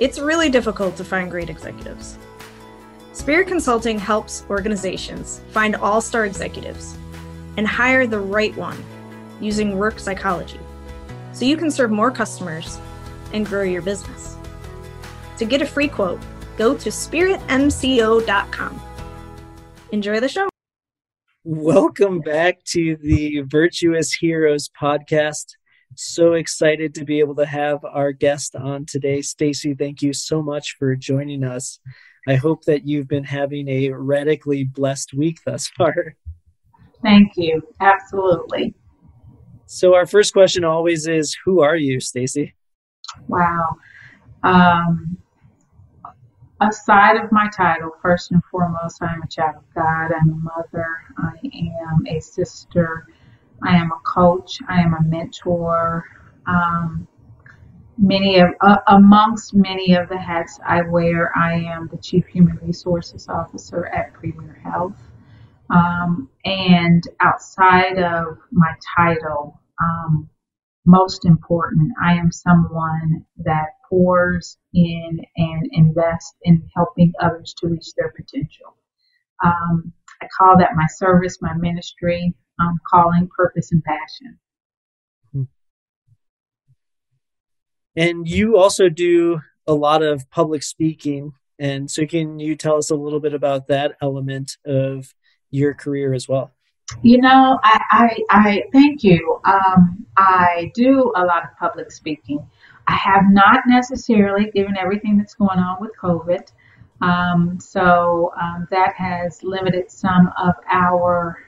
It's really difficult to find great executives. Spirit Consulting helps organizations find all-star executives and hire the right one using work psychology so you can serve more customers and grow your business. To get a free quote, go to spiritmco.com. Enjoy the show. Welcome back to the Virtuous Heroes Podcast. So excited to be able to have our guest on today. Stacey, thank you so much for joining us. I hope that you've been having a radically blessed week thus far. Thank you. Absolutely. So our first question always is, who are you, Stacey? Wow. Aside of my title, first and foremost, I'm a child of God. I'm a mother. I am a sister. I am a coach. I am a mentor. Amongst many of the hats I wear, I am the Chief Human Resources Officer at Premier Health. And outside of my title, most important, I am someone that pours in and invests in helping others to reach their potential. I call that my service, my ministry, calling, purpose, and passion. And you also do a lot of public speaking. And so can you tell us a little bit about that element of your career as well? You know, I thank you. I do a lot of public speaking. I have not necessarily, given everything that's going on with COVID. That has limited some of our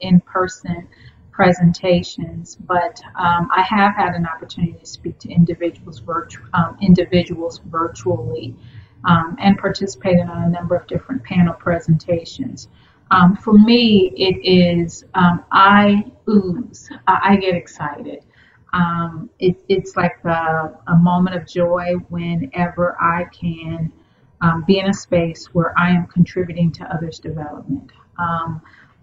in-person presentations, but I have had an opportunity to speak to individuals virtually and participated on a number of different panel presentations. For me, it is, I ooze, I get excited. It's like a moment of joy whenever I can be in a space where I am contributing to others' development.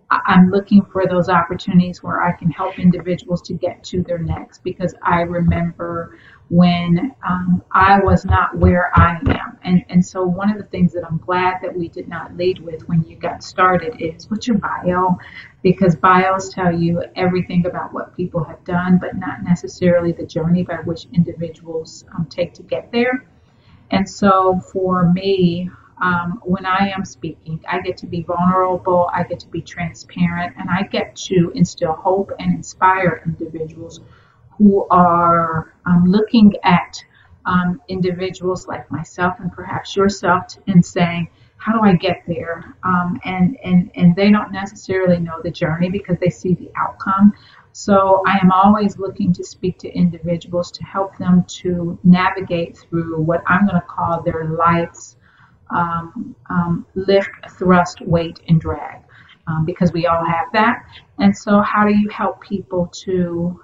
I'm looking for those opportunities where I can help individuals to get to their next, because I remember when I was not where I am. And so one of the things that I'm glad that we did not lead with when you got started is, what's your bio? Because bios tell you everything about what people have done, but not necessarily the journey by which individuals take to get there. And so for me, when I am speaking, I get to be vulnerable, I get to be transparent, and I get to instill hope and inspire individuals who are looking at individuals like myself and perhaps yourself and saying, how do I get there? And they don't necessarily know the journey because they see the outcome. So I am always looking to speak to individuals to help them to navigate through what I'm going to call their life's lift, thrust, weight, and drag, because we all have that. And so how do you help people to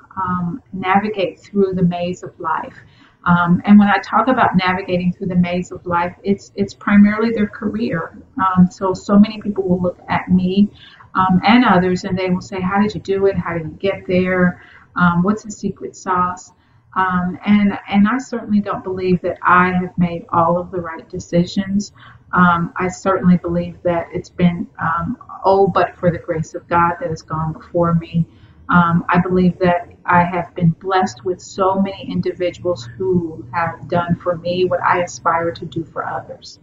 navigate through the maze of life? And when I talk about navigating through the maze of life, it's primarily their career. So many people will look at me and others, and they will say, how did you do it? How did you get there? What's the secret sauce? And I certainly don't believe that I have made all of the right decisions. I certainly believe that it's been, but for the grace of God that has gone before me. I believe that I have been blessed with so many individuals who have done for me what I aspire to do for others.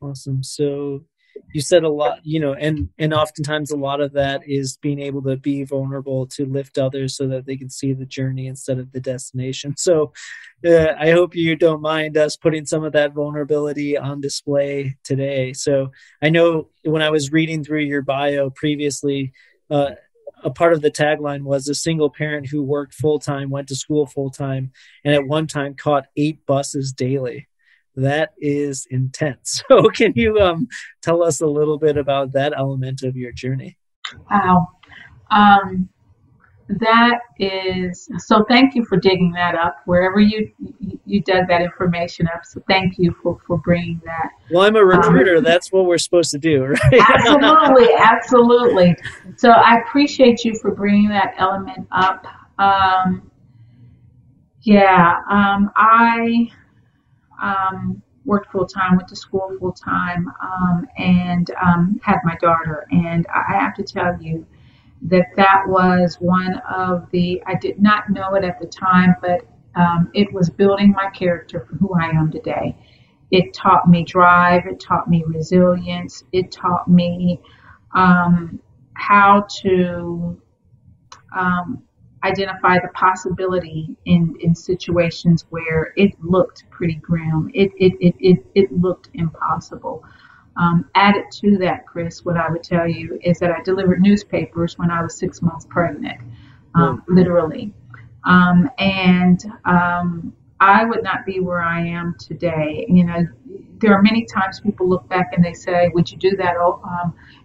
Awesome. So you said a lot, you know, and oftentimes a lot of that is being able to be vulnerable to lift others so that they can see the journey instead of the destination. So I hope you don't mind us putting some of that vulnerability on display today. So I know when I was reading through your bio previously, a part of the tagline was a single parent who worked full-time, went to school full-time, and at one time caught 8 buses daily. That is intense. So can you tell us a little bit about that element of your journey? Wow. So thank you for digging that up, wherever you dug that information up. So thank you for bringing that. Well, I'm a recruiter. That's what we're supposed to do, right? Absolutely. Absolutely. So I appreciate you for bringing that element up. Yeah, I worked full-time, went to school full-time, and had my daughter. And I have to tell you that was one of the, I did not know it at the time, but it was building my character for who I am today. It taught me drive, it taught me resilience, it taught me how to identify the possibility in situations where it looked pretty grim, it looked impossible. Added to that, Chris, what I would tell you is that I delivered newspapers when I was 6 months pregnant, literally. I would not be where I am today. You know, there are many times people look back and they say, would you do that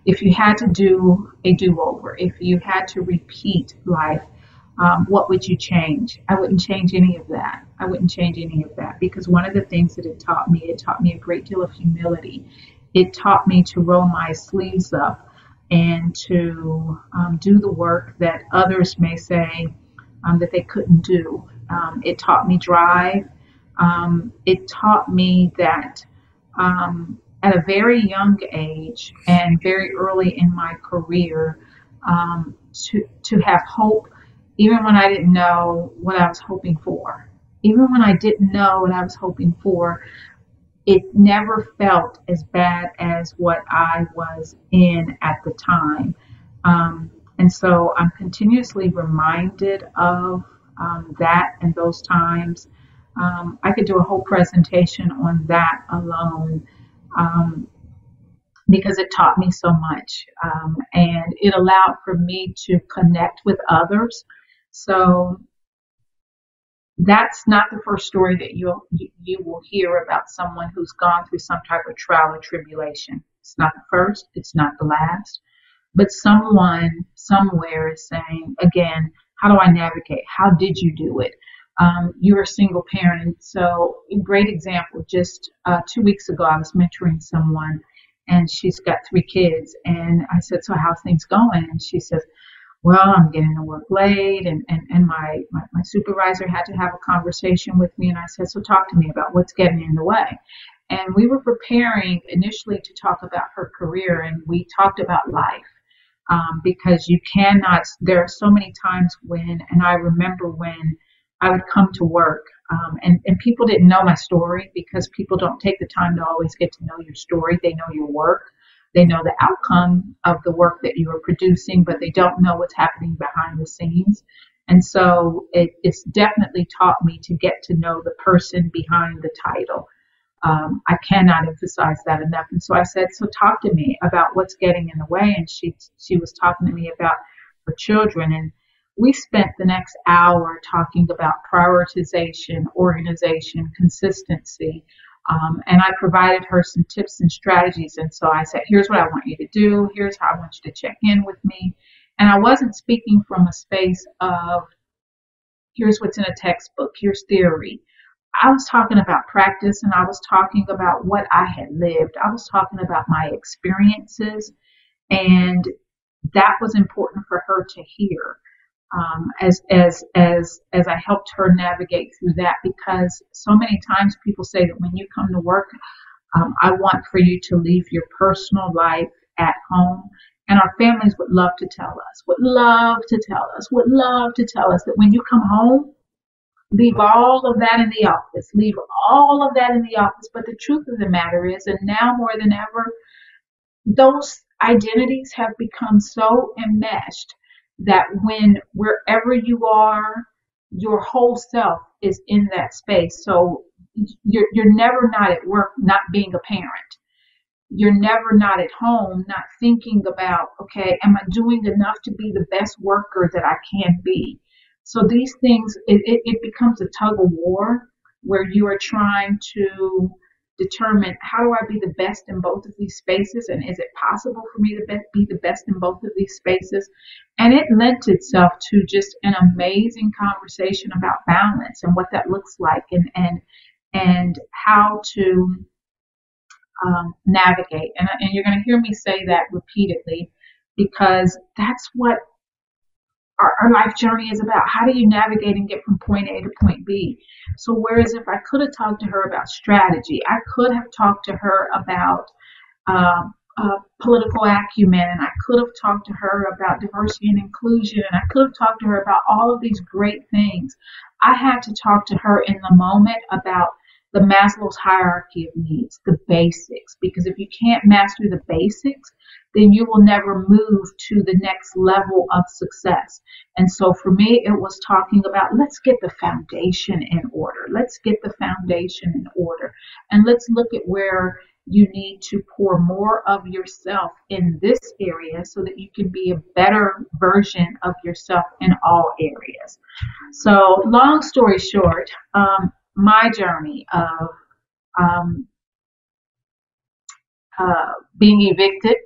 if you had to do a do-over, if you had to repeat life, what would you change? I wouldn't change any of that. I wouldn't change any of that, because one of the things that it taught me a great deal of humility. It taught me to roll my sleeves up and to do the work that others may say that they couldn't do. It taught me drive. It taught me that at a very young age and very early in my career, to have hope, even when I didn't know what I was hoping for. Even when I didn't know what I was hoping for, it never felt as bad as what I was in at the time. And so I'm continuously reminded of that and those times. I could do a whole presentation on that alone because it taught me so much, and it allowed for me to connect with others. So that's not the first story that you will hear about someone who's gone through some type of trial or tribulation. It's not the first, it's not the last, but someone somewhere is saying, again, how do I navigate? How did you do it? You're a single parent. So a great example, just 2 weeks ago, I was mentoring someone and she's got 3 kids. And I said, so how's things going? And she says, well, I'm getting to work late. And my supervisor had to have a conversation with me. And I said, so talk to me about what's getting in the way. And we were preparing initially to talk about her career. And we talked about life. Because you cannot, there are so many times when, and I remember when I would come to work and people didn't know my story, because people don't take the time to always get to know your story. They know your work. They know the outcome of the work that you are producing, but they don't know what's happening behind the scenes. And so it's definitely taught me to get to know the person behind the title. I cannot emphasize that enough. And so I said, so talk to me about what's getting in the way. And she was talking to me about her children. And we spent the next hour talking about prioritization, organization, consistency. And I provided her some tips and strategies. And so I said, here's what I want you to do. Here's how I want you to check in with me. And I wasn't speaking from a space of, here's what's in a textbook, here's theory. I was talking about practice, and I was talking about what I had lived. I was talking about my experiences, and that was important for her to hear as I helped her navigate through that, because so many times people say that when you come to work, I want for you to leave your personal life at home. And our families would love to tell us, that when you come home, leave all of that in the office, But the truth of the matter is, and now more than ever, those identities have become so enmeshed that when wherever you are, your whole self is in that space. So you're never not at work, not being a parent. You're never not at home, not thinking about, okay, am I doing enough to be the best worker that I can be? So these things, it becomes a tug of war where you are trying to determine, how do I be the best in both of these spaces? And is it possible for me to be the best in both of these spaces? And it lent itself to just an amazing conversation about balance and what that looks like and how to navigate. And you're going to hear me say that repeatedly, because that's what our life journey is about. How do you navigate and get from point A to point B? So whereas if I could have talked to her about strategy, I could have talked to her about political acumen, and I could have talked to her about diversity and inclusion, and I could have talked to her about all of these great things. I had to talk to her in the moment about the Maslow's hierarchy of needs, the basics, because if you can't master the basics, then you will never move to the next level of success. And so for me, it was talking about, let's get the foundation in order. Let's get the foundation in order. And let's look at where you need to pour more of yourself in this area so that you can be a better version of yourself in all areas. So long story short, my journey of being evicted,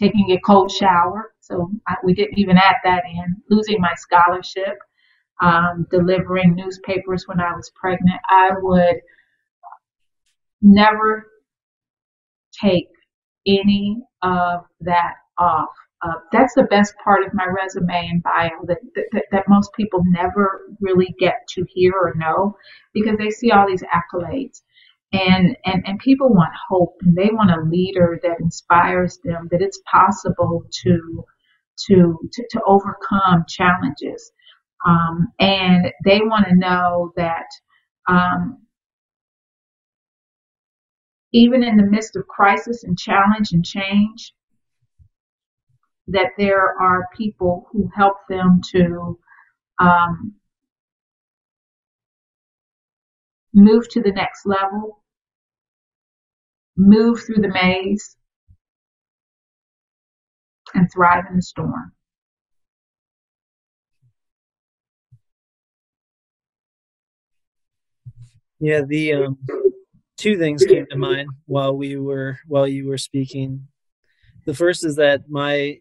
taking a cold shower, so we didn't even add that in, losing my scholarship, delivering newspapers when I was pregnant. I would never take any of that off. That's the best part of my resume and bio that most people never really get to hear or know, because they see all these accolades. And people want hope, and they want a leader that inspires them that it's possible to overcome challenges. And they want to know that even in the midst of crisis and challenge and change, that there are people who help them to move to the next level, move through the maze, and thrive in the storm. Yeah, the two things came to mind while you were speaking. The first is that my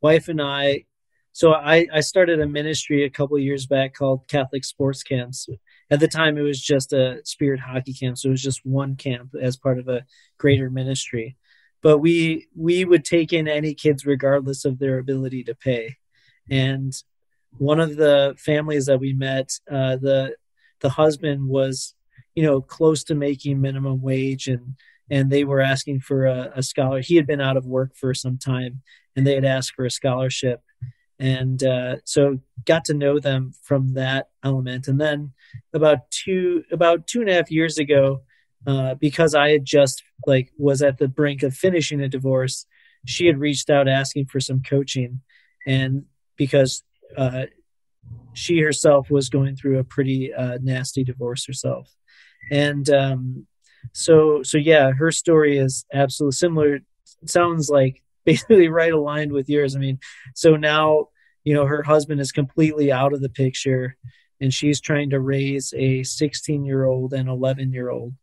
wife and I, so I started a ministry a couple of years back called Catholic Sports Camps. At the time, it was just a spirit hockey camp. So it was just one camp as part of a greater ministry. But we would take in any kids regardless of their ability to pay. And one of the families that we met, the husband was, close to making minimum wage, and they were asking for a scholar. He had been out of work for some time, and they had asked for a scholarship. And so got to know them from that element. And then about two and a half years ago, because I had just was at the brink of finishing a divorce, she had reached out asking for some coaching. And because she herself was going through a pretty nasty divorce herself. And so yeah, her story is absolutely similar. It sounds like basically right aligned with yours. I mean, so now, her husband is completely out of the picture, and she's trying to raise a 16-year-old and 11-year-old,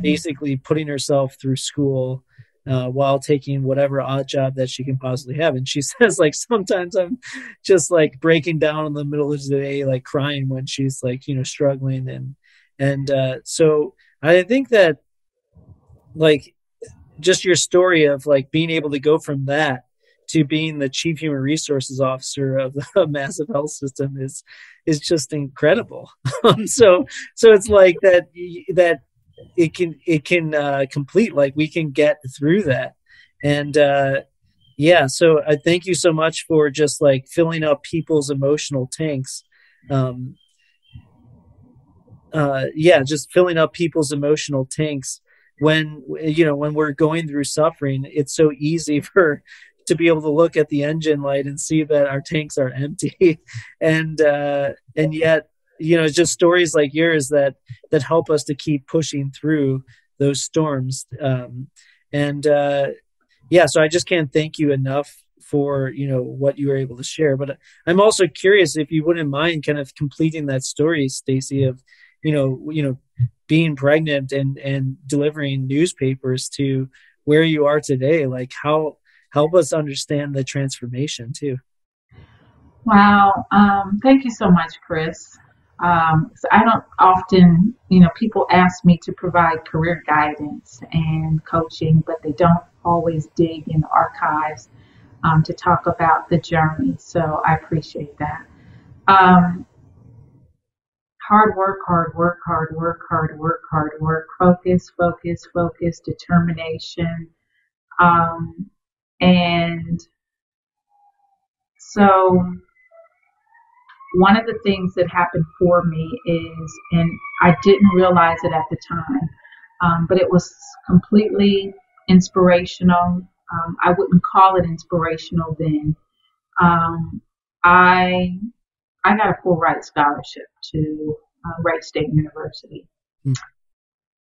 basically putting herself through school while taking whatever odd job that she can possibly have. And she says, sometimes I'm just breaking down in the middle of the day, crying when she's struggling. And so I think that just your story of being able to go from that to being the chief human resources officer of a massive health system is just incredible. So it's that it can complete, we can get through that. And yeah, so I thank you so much for just filling up people's emotional tanks. Just filling up people's emotional tanks. When we're going through suffering, it's so easy to be able to look at the engine light and see that our tanks are empty. And yet, it's just stories like yours that help us to keep pushing through those storms. So I just can't thank you enough for, what you were able to share. But I'm also curious if you wouldn't mind kind of completing that story, Stacey, of, being pregnant and delivering newspapers to where you are today. Help us understand the transformation too. Wow. Thank you so much, Chris. So I don't often, people ask me to provide career guidance and coaching, but they don't always dig in the archives. to talk about the journey. So I appreciate that. Hard work, hard work, hard work, hard work, hard work, focus, focus, focus, determination. And so one of the things that happened for me is, and I didn't realize it at the time, but it was completely inspirational. I wouldn't call it inspirational then. I got a full Wright scholarship to Wright State University. Mm.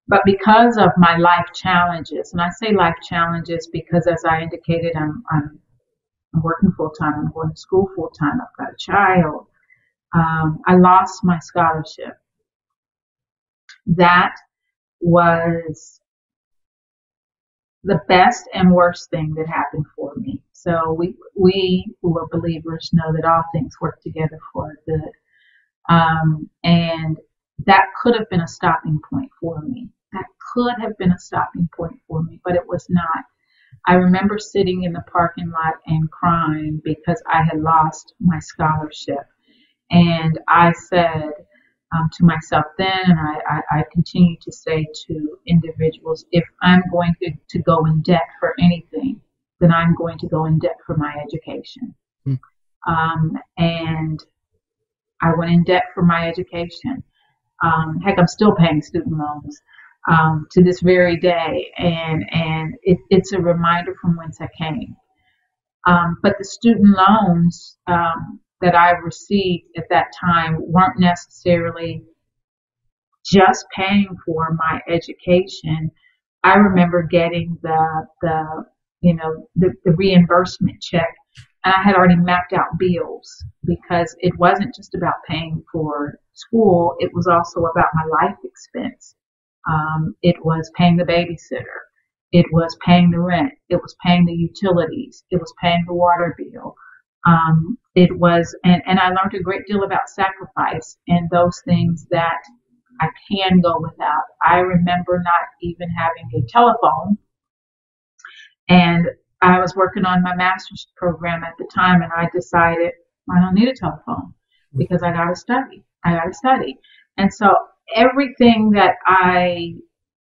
But because of my life challenges, and I say life challenges because, as I indicated, I'm working full-time, I'm going to school full-time, I've got a child, I lost my scholarship. That was the best and worst thing that happened for me. So we who are believers know that all things work together for good. And that could have been a stopping point for me. That could have been a stopping point for me, but it was not. I remember sitting in the parking lot and crying because I had lost my scholarship. And I said to myself then, and I continue to say to individuals, if I'm going to go in debt for anything, then I'm going to go in debt for my education. Mm. And I went in debt for my education. Heck, I'm still paying student loans to this very day, and it's a reminder from whence I came. But the student loans that I received at that time weren't necessarily just paying for my education. I remember getting the reimbursement check, and I had already mapped out bills because it wasn't just about paying for school, it was also about my life expense. It was paying the babysitter, it was paying the rent, it was paying the utilities, it was paying the water bill. It was, and I learned a great deal about sacrifice and those things that I can go without. I remember not even having a telephone, and I was working on my master's program at the time, and I decided I don't need a telephone because I gotta study. And so everything that I,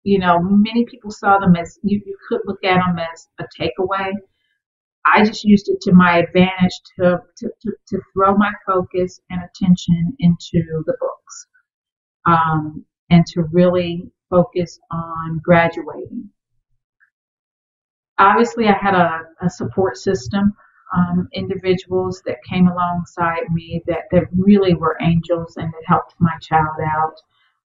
many people saw them as, you could look at them as a takeaway. I just used it to my advantage to throw my focus and attention into the books, and to really focus on graduating. Obviously, I had a support system, individuals that came alongside me that really were angels and that helped my child out,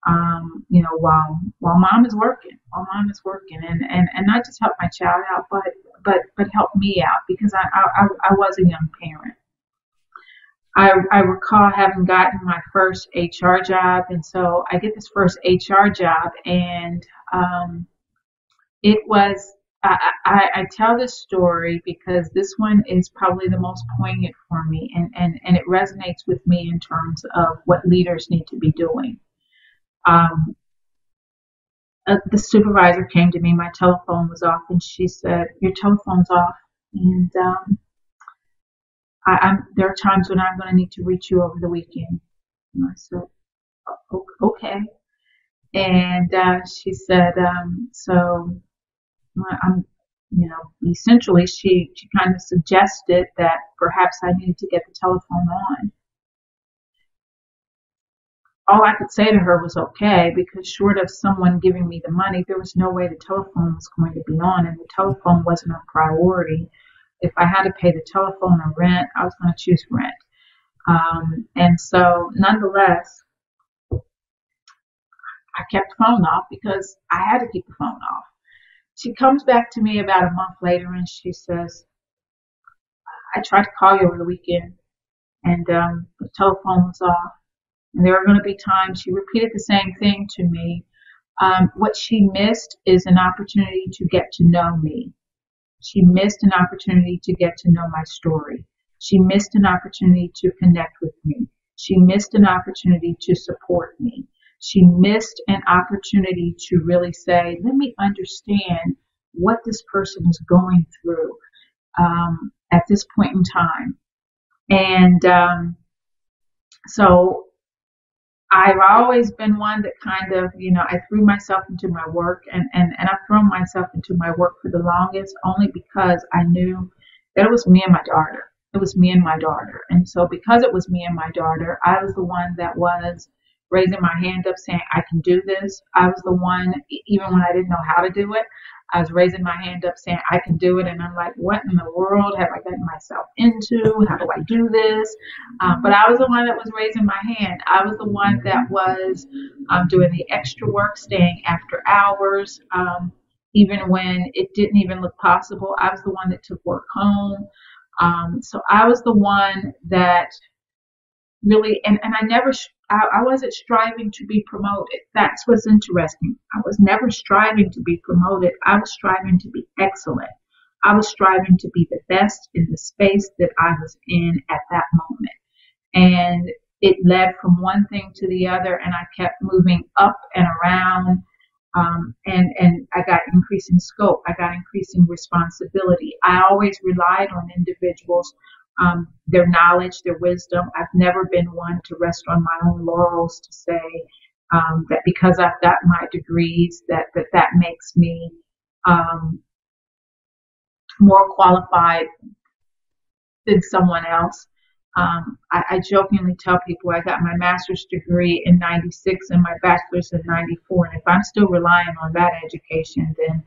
while mom is working, and not just help my child out, but help me out because I was a young parent. I recall having gotten my first HR job, and so I get this first HR job, and it was, I tell this story because this one is probably the most poignant for me, and it resonates with me in terms of what leaders need to be doing. The supervisor came to me, my telephone was off, and she said, your telephone's off, and there are times when I'm going to need to reach you over the weekend. And I said, okay. And she said, so... essentially she kind of suggested that perhaps I needed to get the telephone on. All I could say to her was okay, because short of someone giving me the money, there was no way the telephone was going to be on, and the telephone wasn't a priority. If I had to pay the telephone or rent, I was going to choose rent. And so nonetheless, I kept the phone off because I had to keep the phone off. She comes back to me about a month later, and she says, I tried to call you over the weekend, and the telephone was off. And there are going to be times, she repeated the same thing to me. What she missed is an opportunity to get to know me. She missed an opportunity to get to know my story. She missed an opportunity to connect with me. She missed an opportunity to support me. She missed an opportunity to really say, let me understand what this person is going through at this point in time. And so I've always been one that kind of, you know, I threw myself into my work, and I've thrown myself into my work for the longest only because I knew that it was me and my daughter. It was me and my daughter. And so because it was me and my daughter, I was the one that was raising my hand up saying, I can do this. I was the one, even when I didn't know how to do it, I was raising my hand up saying, I can do it. And I'm like, what in the world have I gotten myself into? How do I do this? But I was the one that was raising my hand. I was the one that was doing the extra work, staying after hours, even when it didn't even look possible. I was the one that took work home. So I was the one that really, and I never, I wasn't striving to be promoted. That's what's interesting. I was never striving to be promoted. I was striving to be excellent. I was striving to be the best in the space that I was in at that moment. And it led from one thing to the other, and I kept moving up and around, and I got increasing scope. I got increasing responsibility. I always relied on individuals, their knowledge, their wisdom. I've never been one to rest on my own laurels to say that because I've got my degrees that makes me more qualified than someone else. I jokingly tell people I got my master's degree in 96 and my bachelor's in 94, and if I'm still relying on that education, then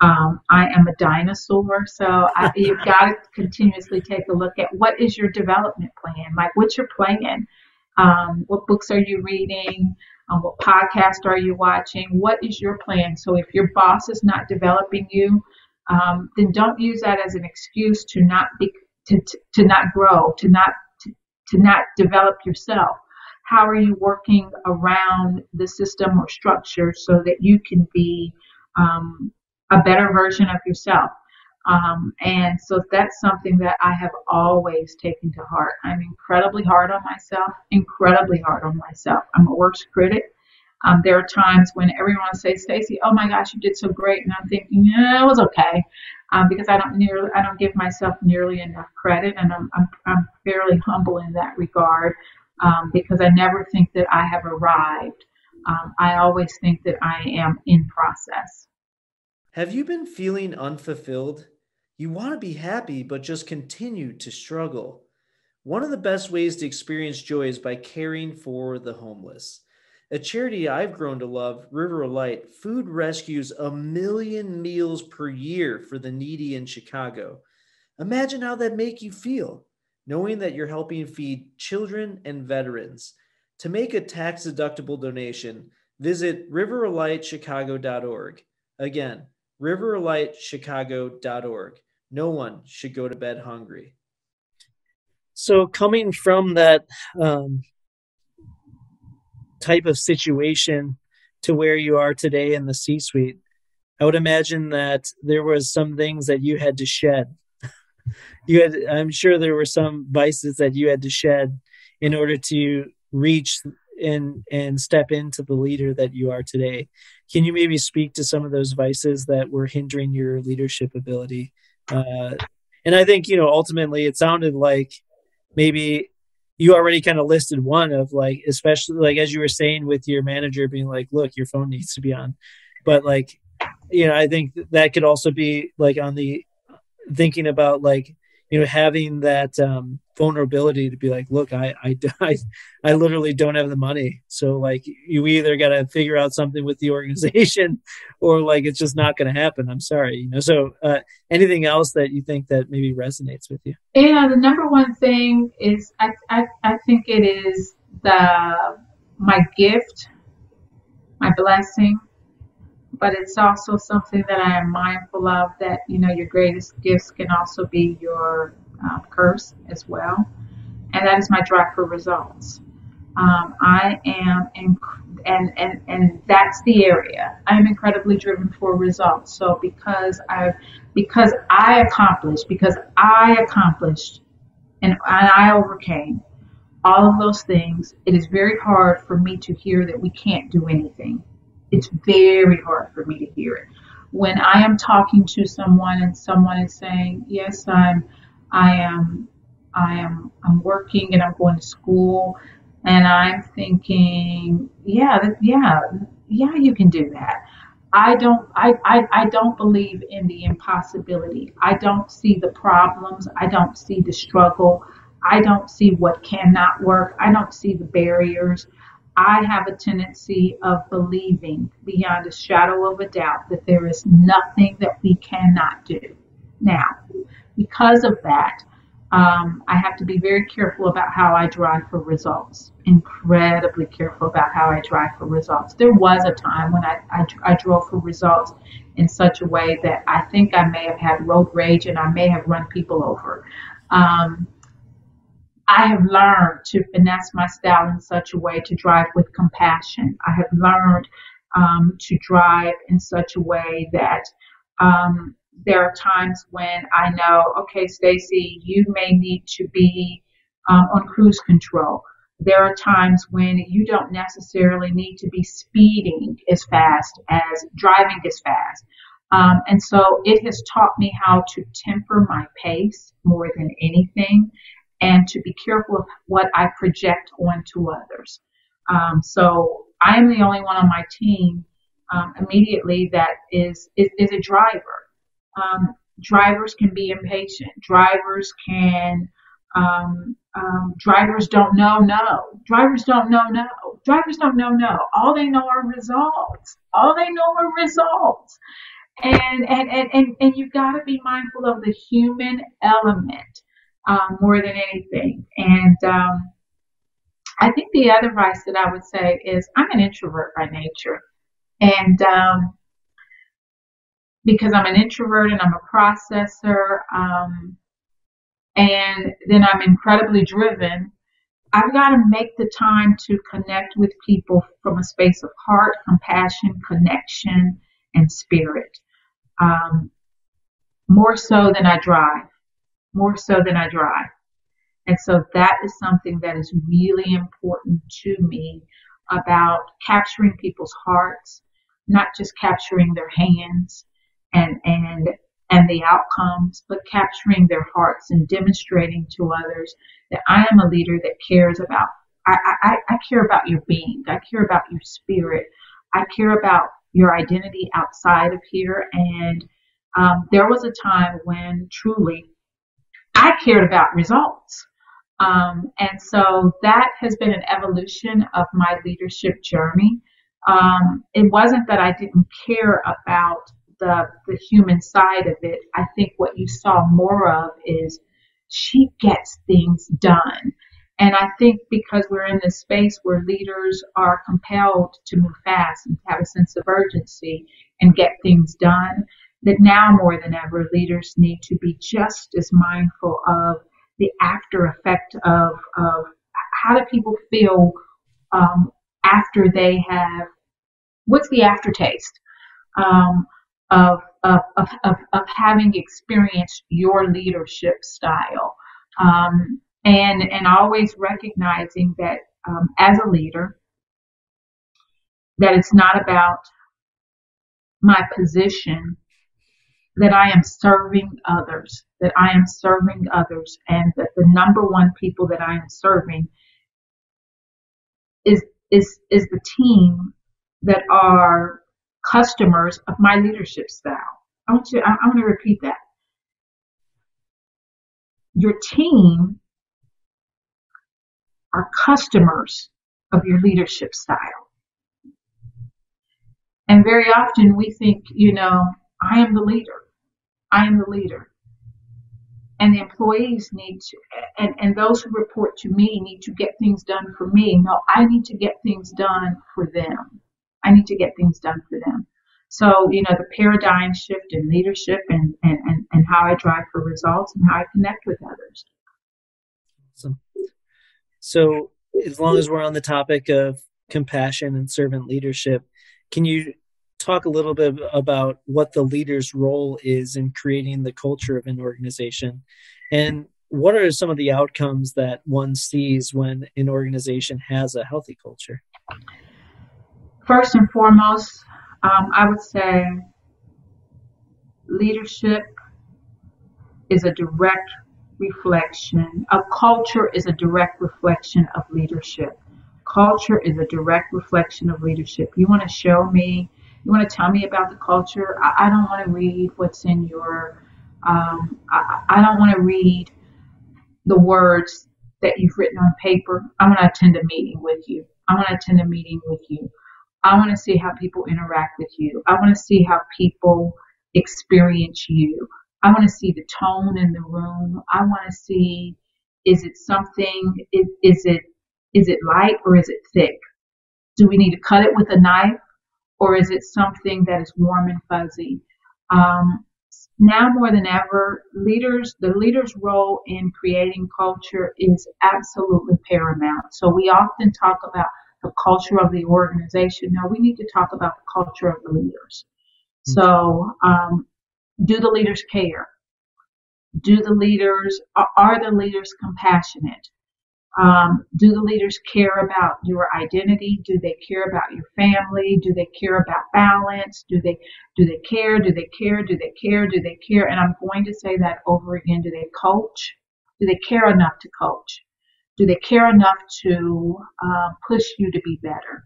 I am a dinosaur. So you've got to continuously take a look at what is your development plan, like what's your plan, what books are you reading, what podcast are you watching, what is your plan? So if your boss is not developing you, then don't use that as an excuse to not be, to not grow, to not develop yourself. How are you working around the system or structure so that you can be a better version of yourself? And so that's something that I have always taken to heart. I'm incredibly hard on myself, incredibly hard on myself. I'm a worst critic. There are times when everyone says, Stacey, oh my gosh, you did so great. And I'm thinking, yeah, it was okay. Because I don't give myself nearly enough credit. And I'm fairly humble in that regard. Because I never think that I have arrived. I always think that I am in process. Have you been feeling unfulfilled? You want to be happy, but just continue to struggle. One of the best ways to experience joy is by caring for the homeless. A charity I've grown to love, River of Light, food rescues 1 million meals per year for the needy in Chicago. Imagine how that makes you feel, knowing that you're helping feed children and veterans. To make a tax-deductible donation, visit riveroflightchicago.org. Again, riveroflightchicago.org. No one should go to bed hungry. So coming from that type of situation to where you are today in the C-suite, I would imagine that there was some things that you had to shed. I'm sure there were some vices that you had to shed in order to reach and step into the leader that you are today. Can you maybe speak to some of those vices that were hindering your leadership ability? And I think, you know, ultimately it sounded like maybe you already kind of listed one of, like, especially like as you were saying with your manager being like, look, your phone needs to be on. But like, you know, I think that could also be like on the thinking about like, you know, having that vulnerability to be like, look, I literally don't have the money. So like you either got to figure out something with the organization or like, it's just not going to happen. I'm sorry. You know, so anything else that you think that maybe resonates with you? Yeah. The number one thing is, I think it is my gift, my blessing, but it's also something that I am mindful of that, you know, your greatest gifts can also be your curse as well. And that is my drive for results. I am, and that's the area. I'm incredibly driven for results. So because I accomplished and I overcame all of those things, it is very hard for me to hear that we can't do anything. It's very hard for me to hear it. When I am talking to someone and someone is saying, yes, I'm working and I'm going to school, and I'm thinking, you can do that. I don't believe in the impossibility. I don't see the problems. I don't see the struggle. I don't see what cannot work. I don't see the barriers. I have a tendency of believing beyond a shadow of a doubt that there is nothing that we cannot do. Now, because of that, I have to be very careful about how I drive for results. Incredibly careful about how I drive for results. There was a time when I drove for results in such a way that I think I may have had road rage and I may have run people over. I have learned to finesse my style in such a way to drive with compassion. I have learned to drive in such a way that there are times when I know, okay, Stacey, you may need to be on cruise control. There are times when you don't necessarily need to be speeding as fast as driving as fast. And so it has taught me how to temper my pace more than anything, and to be careful of what I project onto others. So I'm the only one on my team immediately that is a driver. Drivers can be impatient. Drivers don't know no. Drivers don't know no. Drivers don't know no. All they know are results. And you've got to be mindful of the human element. More than anything. And I think the other advice that I would say is I'm an introvert by nature. And because I'm an introvert and I'm a processor, and then I'm incredibly driven, I've got to make the time to connect with people from a space of heart, compassion, connection, and spirit. More so than I drive. And so that is something that is really important to me about capturing people's hearts, not just capturing their hands and the outcomes, but capturing their hearts and demonstrating to others that I am a leader that cares about, I care about your being, I care about your spirit, I care about your identity outside of here. And there was a time when truly I cared about results. And so that has been an evolution of my leadership journey. It wasn't that I didn't care about the human side of it. I think what you saw more of is she gets things done. And I think because we're in this space where leaders are compelled to move fast and have a sense of urgency and get things done, that now more than ever, leaders need to be just as mindful of the after effect of how do people feel after they have, what's the aftertaste of having experienced your leadership style. And always recognizing that as a leader, that it's not about my position, that I am serving others, and that the number one people that I am serving is the team that are customers of my leadership style. I want to repeat that. Your team are customers of your leadership style. And very often we think, you know, I am the leader. And the employees need to, and those who report to me need to get things done for me. No, I need to get things done for them. So, you know, the paradigm shift in leadership and how I drive for results and how I connect with others. Awesome. So as long as we're on the topic of compassion and servant leadership, can you talk a little bit about what the leader's role is in creating the culture of an organization, and what are some of the outcomes that one sees when an organization has a healthy culture? First and foremost, I would say leadership is a direct reflection. A culture is a direct reflection of leadership. Culture is a direct reflection of leadership. You want to show me, you want to tell me about the culture. I don't want to read what's in your, I don't want to read the words that you've written on paper. I want to attend a meeting with you. I want to attend a meeting with you. I want to see how people interact with you. I want to see how people experience you. I want to see the tone in the room. I want to see, is it something, is it light or is it thick? Do we need to cut it with a knife, or is it something that is warm and fuzzy? Now more than ever, the leader's role in creating culture is absolutely paramount. So we often talk about the culture of the organization. Now we need to talk about the culture of the leaders. So do the leaders care? Are the leaders compassionate? Do the leaders care about your identity? Do they care about your family? Do they care about balance? Do they care? Do they care? Do they care? Do they care? And I'm going to say that over again. Do they coach? Do they care enough to coach? Do they care enough to push you to be better?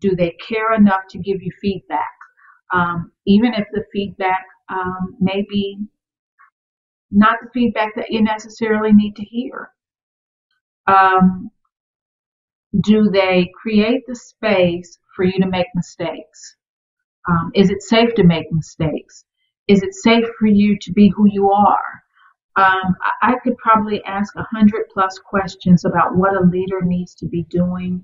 Do they care enough to give you feedback? Even if the feedback may be not the feedback that you necessarily need to hear. Do they create the space for you to make mistakes? Is it safe to make mistakes? Is it safe for you to be who you are? I could probably ask 100+ questions about what a leader needs to be doing.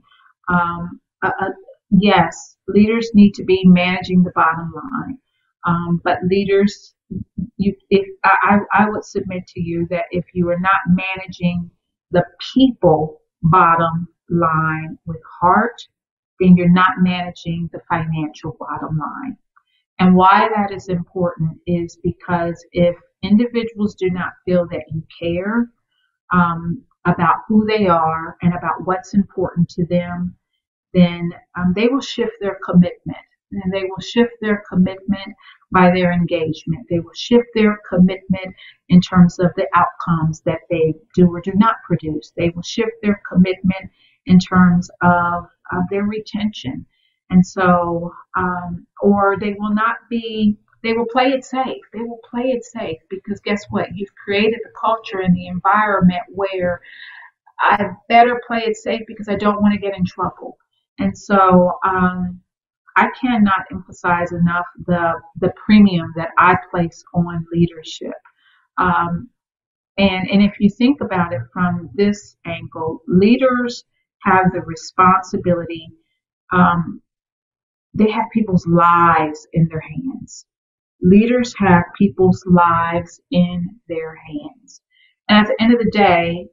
Yes, leaders need to be managing the bottom line. But leaders, I would submit to you that if you are not managing the people bottom line with heart, then you're not managing the financial bottom line. And why that is important is because if individuals do not feel that you care about who they are and about what's important to them, then they will shift their commitment. And they will shift their commitment by their engagement. They will shift their commitment in terms of the outcomes that they do or do not produce. They will shift their commitment in terms of their retention. And so, or they will not be, they will play it safe. They will play it safe because guess what? You've created the culture and the environment where I better play it safe because I don't want to get in trouble. And so, I cannot emphasize enough the premium that I place on leadership. And if you think about it from this angle, leaders have the responsibility. They have people's lives in their hands. Leaders have people's lives in their hands. And at the end of the day,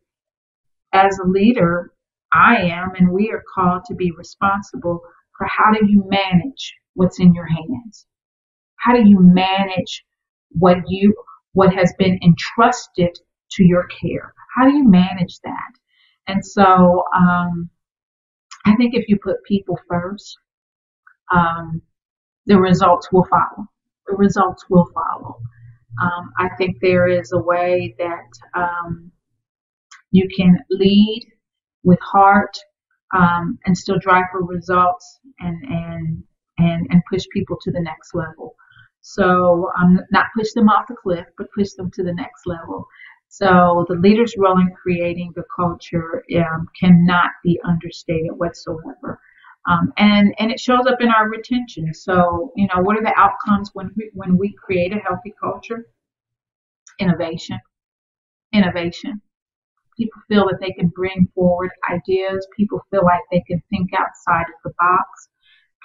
as a leader, I am and we are called to be responsible for how do you manage what's in your hands? How do you manage what has been entrusted to your care? How do you manage that? And so I think if you put people first, the results will follow. The results will follow. I think there is a way that you can lead with heart, and still drive for results and push people to the next level. So not push them off the cliff, but push them to the next level. So the leader's role in creating the culture cannot be understated whatsoever. And it shows up in our retention. So, you know, what are the outcomes when we create a healthy culture? Innovation. People feel that they can bring forward ideas. People feel like they can think outside of the box.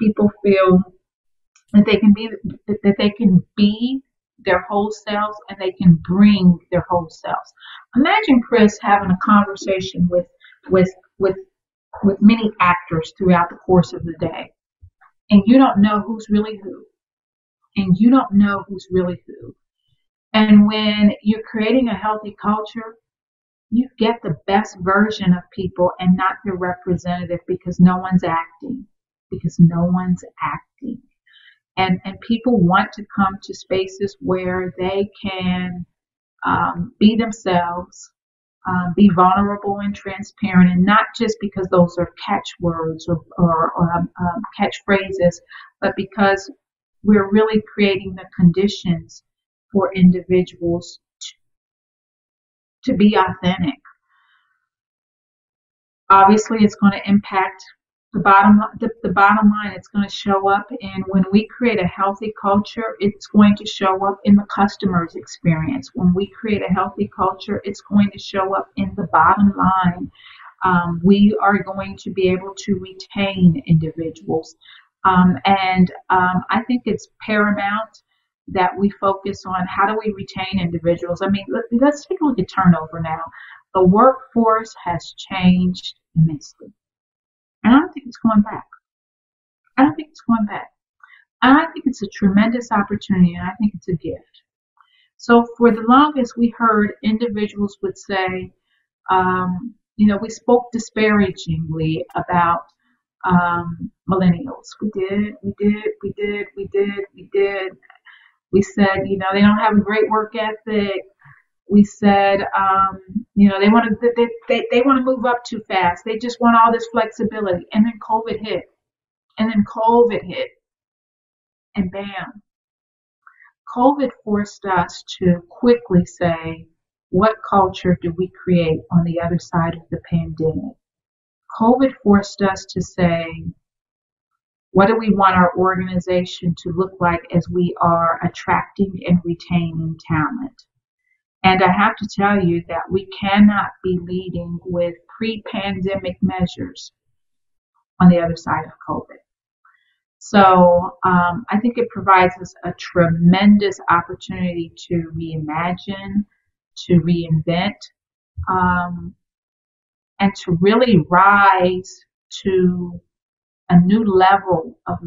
People feel that they can be their whole selves and they can bring their whole selves. Imagine, Chris, having a conversation with many actors throughout the course of the day, and you don't know who's really who, And when you're creating a healthy culture, you get the best version of people and not their representative because no one's acting. And people want to come to spaces where they can be themselves, be vulnerable and transparent, and not just because those are catchwords or catchphrases, but because we're really creating the conditions for individuals to be authentic. Obviously, it's going to impact the bottom line. It's going to show up, and when we create a healthy culture, it's going to show up in the customer's experience. When we create a healthy culture, it's going to show up in the bottom line. We are going to be able to retain individuals, and I think it's paramount that we focus on how do we retain individuals. I mean, let's take a look at turnover now. The workforce has changed immensely. And I don't think it's going back. I don't think it's going back. And I think it's a tremendous opportunity, and I think it's a gift. So for the longest, we heard individuals would say, we spoke disparagingly about millennials. We did. We said, they don't have a great work ethic. We said, they want to move up too fast. They just want all this flexibility. And then COVID hit. And bam. COVID forced us to quickly say, what culture do we create on the other side of the pandemic? COVID forced us to say, what do we want our organization to look like as we are attracting and retaining talent? And I have to tell you that we cannot be leading with pre-pandemic measures on the other side of COVID. So I think it provides us a tremendous opportunity to reimagine, to reinvent, and to really rise to a new level of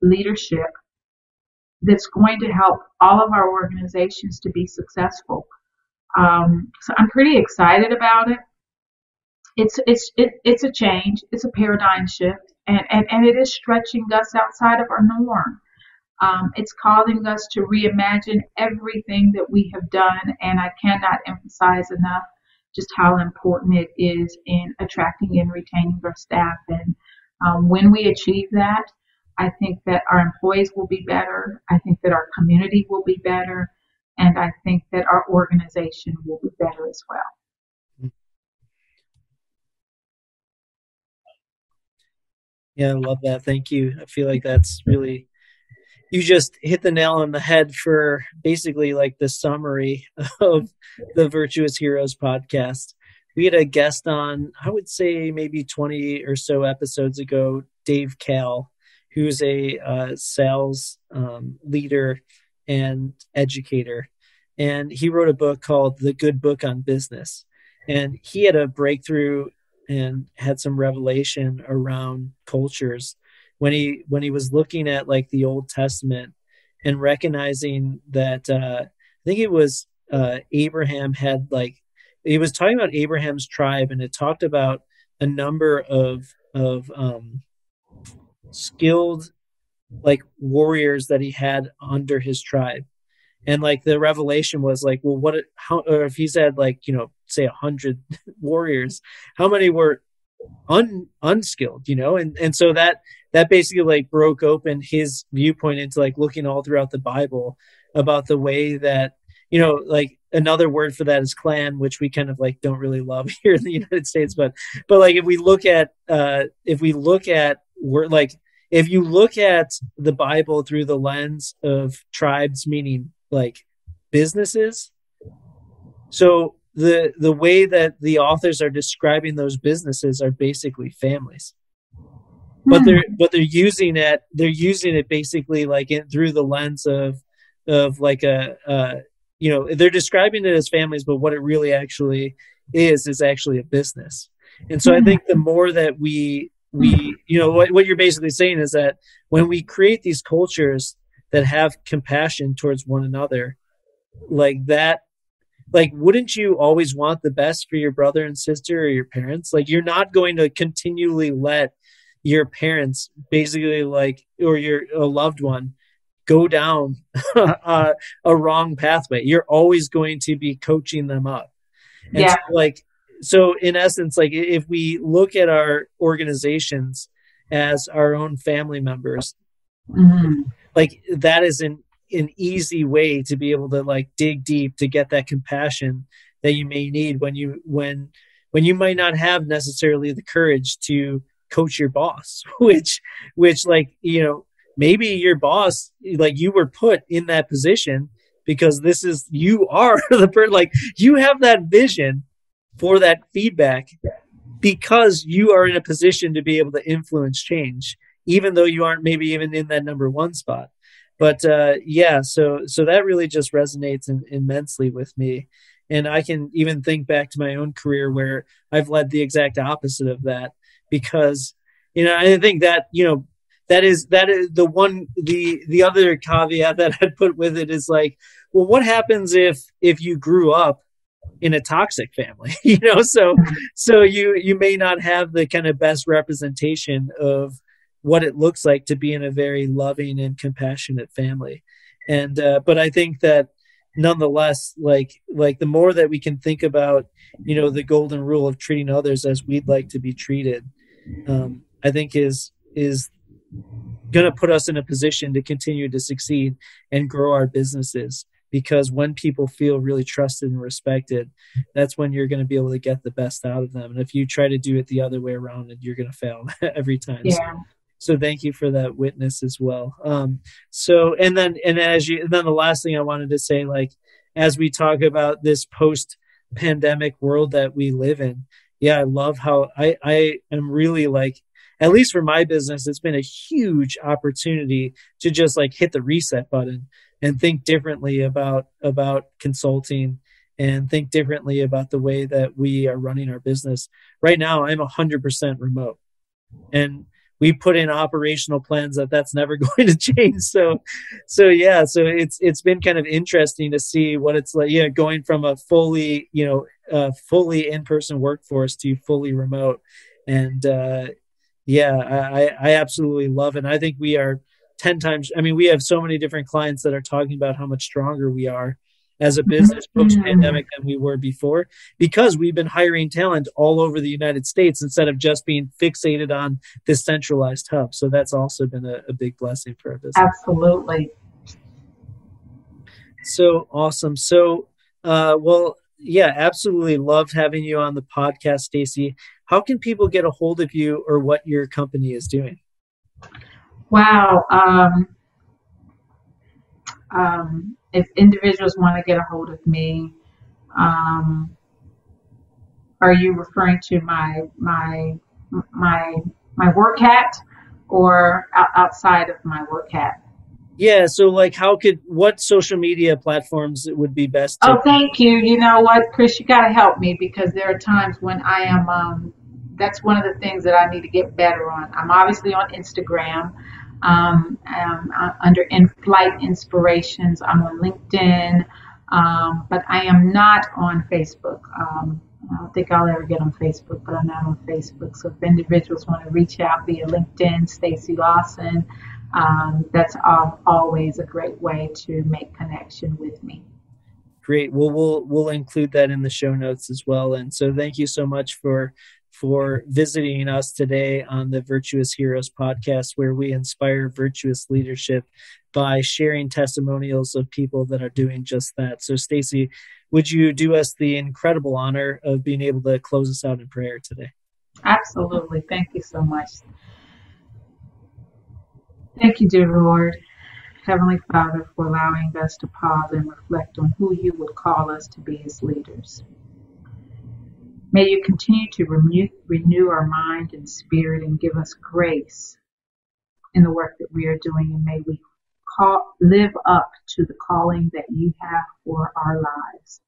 leadership that's going to help all of our organizations to be successful. So I'm pretty excited about it. It's a change. It's a paradigm shift, and it is stretching us outside of our norm. It's causing us to reimagine everything that we have done, and I cannot emphasize enough just how important it is in attracting and retaining our staff. And when we achieve that, I think that our employees will be better. I think that our community will be better. And I think that our organization will be better as well. Yeah, I love that. Thank you. I feel like that's really, you just hit the nail on the head for basically like the summary of the Virtuous Heroes podcast. We had a guest on, I would say maybe 20 or so episodes ago, Dave Kael, who's a sales leader and educator. And he wrote a book called The Good Book on Business. And he had a breakthrough and had some revelation around cultures when he was looking at like the Old Testament and recognizing that I think it was Abraham had like, he was talking about Abraham's tribe, and it talked about a number of skilled like warriors that he had under his tribe. And like the revelation was like, well, or if he's had like, say 100 warriors, how many were unskilled, And so that basically like broke open his viewpoint into like looking all throughout the Bible about the way that, like another word for that is clan, which we kind of like don't really love here in the United States. But like, if you look at the Bible through the lens of tribes, meaning like businesses. So the way that the authors are describing those businesses are basically families, but they're using it basically like through the lens of like they're describing it as families, but what it really actually is actually a business. And so I think the more that we what you're basically saying is that when we create these cultures that have compassion towards one another, wouldn't you always want the best for your brother and sister or your parents? Like, you're not going to continually let your parents basically or your loved one go down a wrong pathway. You're always going to be coaching them up. And yeah. So in essence, if we look at our organizations as our own family members, mm-hmm. That is an easy way to be able to dig deep to get that compassion that you may need when you might not have necessarily the courage to coach your boss, which maybe your boss, you were put in that position because you are the person, you have that vision for that feedback because you are in a position to be able to influence change, even though you aren't maybe even in that number one spot. But so that really just resonates immensely with me. And I can even think back to my own career where I've led the exact opposite of that because, I think that, that is the one, the other caveat that I'd put with it is what happens if you grew up in a toxic family, so you may not have the kind of best representation of what it looks like to be in a very loving and compassionate family. And, but I think that nonetheless, the more that we can think about, the golden rule of treating others as we'd like to be treated, I think is going to put us in a position to continue to succeed and grow our businesses. Because when people feel really trusted and respected, that's when you're going to be able to get the best out of them. And if you try to do it the other way around, you're going to fail every time. Yeah. So thank you for that witness as well. And then the last thing I wanted to say, as we talk about this post-pandemic world that we live in, I love how I am really at least for my business, it's been a huge opportunity to just hit the reset button and think differently about consulting and think differently about the way that we are running our business. Right now, I'm 100% remote, and we put in operational plans that's never going to change. So it's been kind of interesting to see what it's like, going from a fully in-person workforce to fully remote. And I absolutely love it. And I think we are 10 times. I mean, we have so many different clients that are talking about how much stronger we are as a business post-pandemic than we were before, because we've been hiring talent all over the United States instead of just being fixated on this centralized hub. So that's also been a big blessing for our business. Absolutely. So awesome. So, absolutely loved having you on the podcast, Stacey. How can people get a hold of you or what your company is doing? Wow. If individuals want to get a hold of me, are you referring to my work hat or outside of my work hat? Yeah. So what social media platforms would be best? Oh, thank you. You know what, Chris, you got to help me because there are times when I am, that's one of the things that I need to get better on. I'm obviously on Instagram, under In Flight Inspirations. I'm on LinkedIn, but I am not on Facebook. I don't think I'll ever get on Facebook, but I'm not on Facebook. So if individuals want to reach out via LinkedIn, Stacey Lawson, that's always a great way to make connection with me. Great. Well, we'll include that in the show notes as well. And so thank you so much for visiting us today on the Virtuous Heroes podcast, where we inspire virtuous leadership by sharing testimonials of people that are doing just that. So Stacey, would you do us the incredible honor of being able to close us out in prayer today? Absolutely. Thank you so much. Thank you, dear Lord, Heavenly Father, for allowing us to pause and reflect on who you would call us to be as leaders. May you continue to renew our mind and spirit and give us grace in the work that we are doing. And may we live up to the calling that you have for our lives.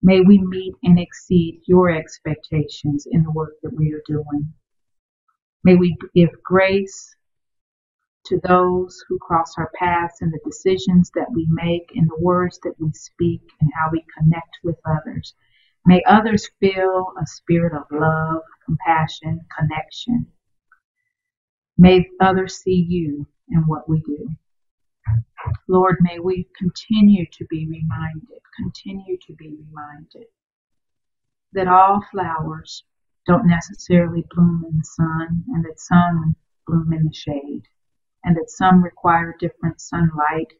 May we meet and exceed your expectations in the work that we are doing. May we give grace to those who cross our paths and the decisions that we make and the words that we speak and how we connect with others. May others feel a spirit of love, compassion, connection. May others see you in what we do. Lord, may we continue to be reminded, that all flowers don't necessarily bloom in the sun, and that some bloom in the shade, and that some require different sunlight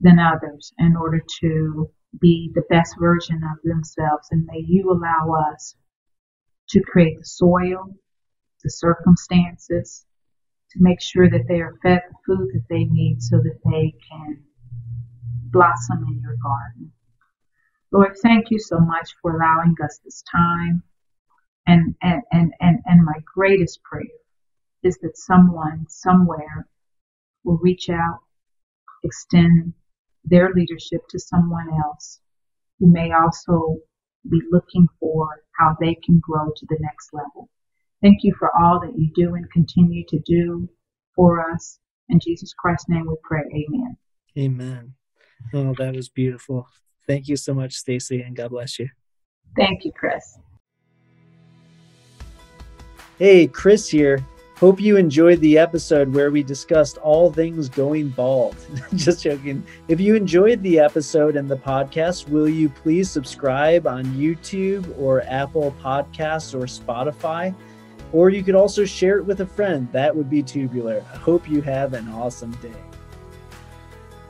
than others in order to be the best version of themselves. And may you allow us to create the soil, the circumstances, to make sure that they are fed the food that they need so that they can blossom in your garden. Lord, thank you so much for allowing us this time. And my greatest prayer is that someone, somewhere, will reach out, extend their leadership to someone else who may also be looking for how they can grow to the next level. Thank you for all that you do and continue to do for us. In Jesus Christ's name we pray. Amen. Amen. Oh, that was beautiful. Thank you so much, Stacey, and God bless you. Thank you, Chris. Hey, Chris here. Hope you enjoyed the episode where we discussed all things going bald. Just joking. If you enjoyed the episode and the podcast, will you please subscribe on YouTube or Apple Podcasts or Spotify? Or you could also share it with a friend. That would be tubular. I hope you have an awesome day.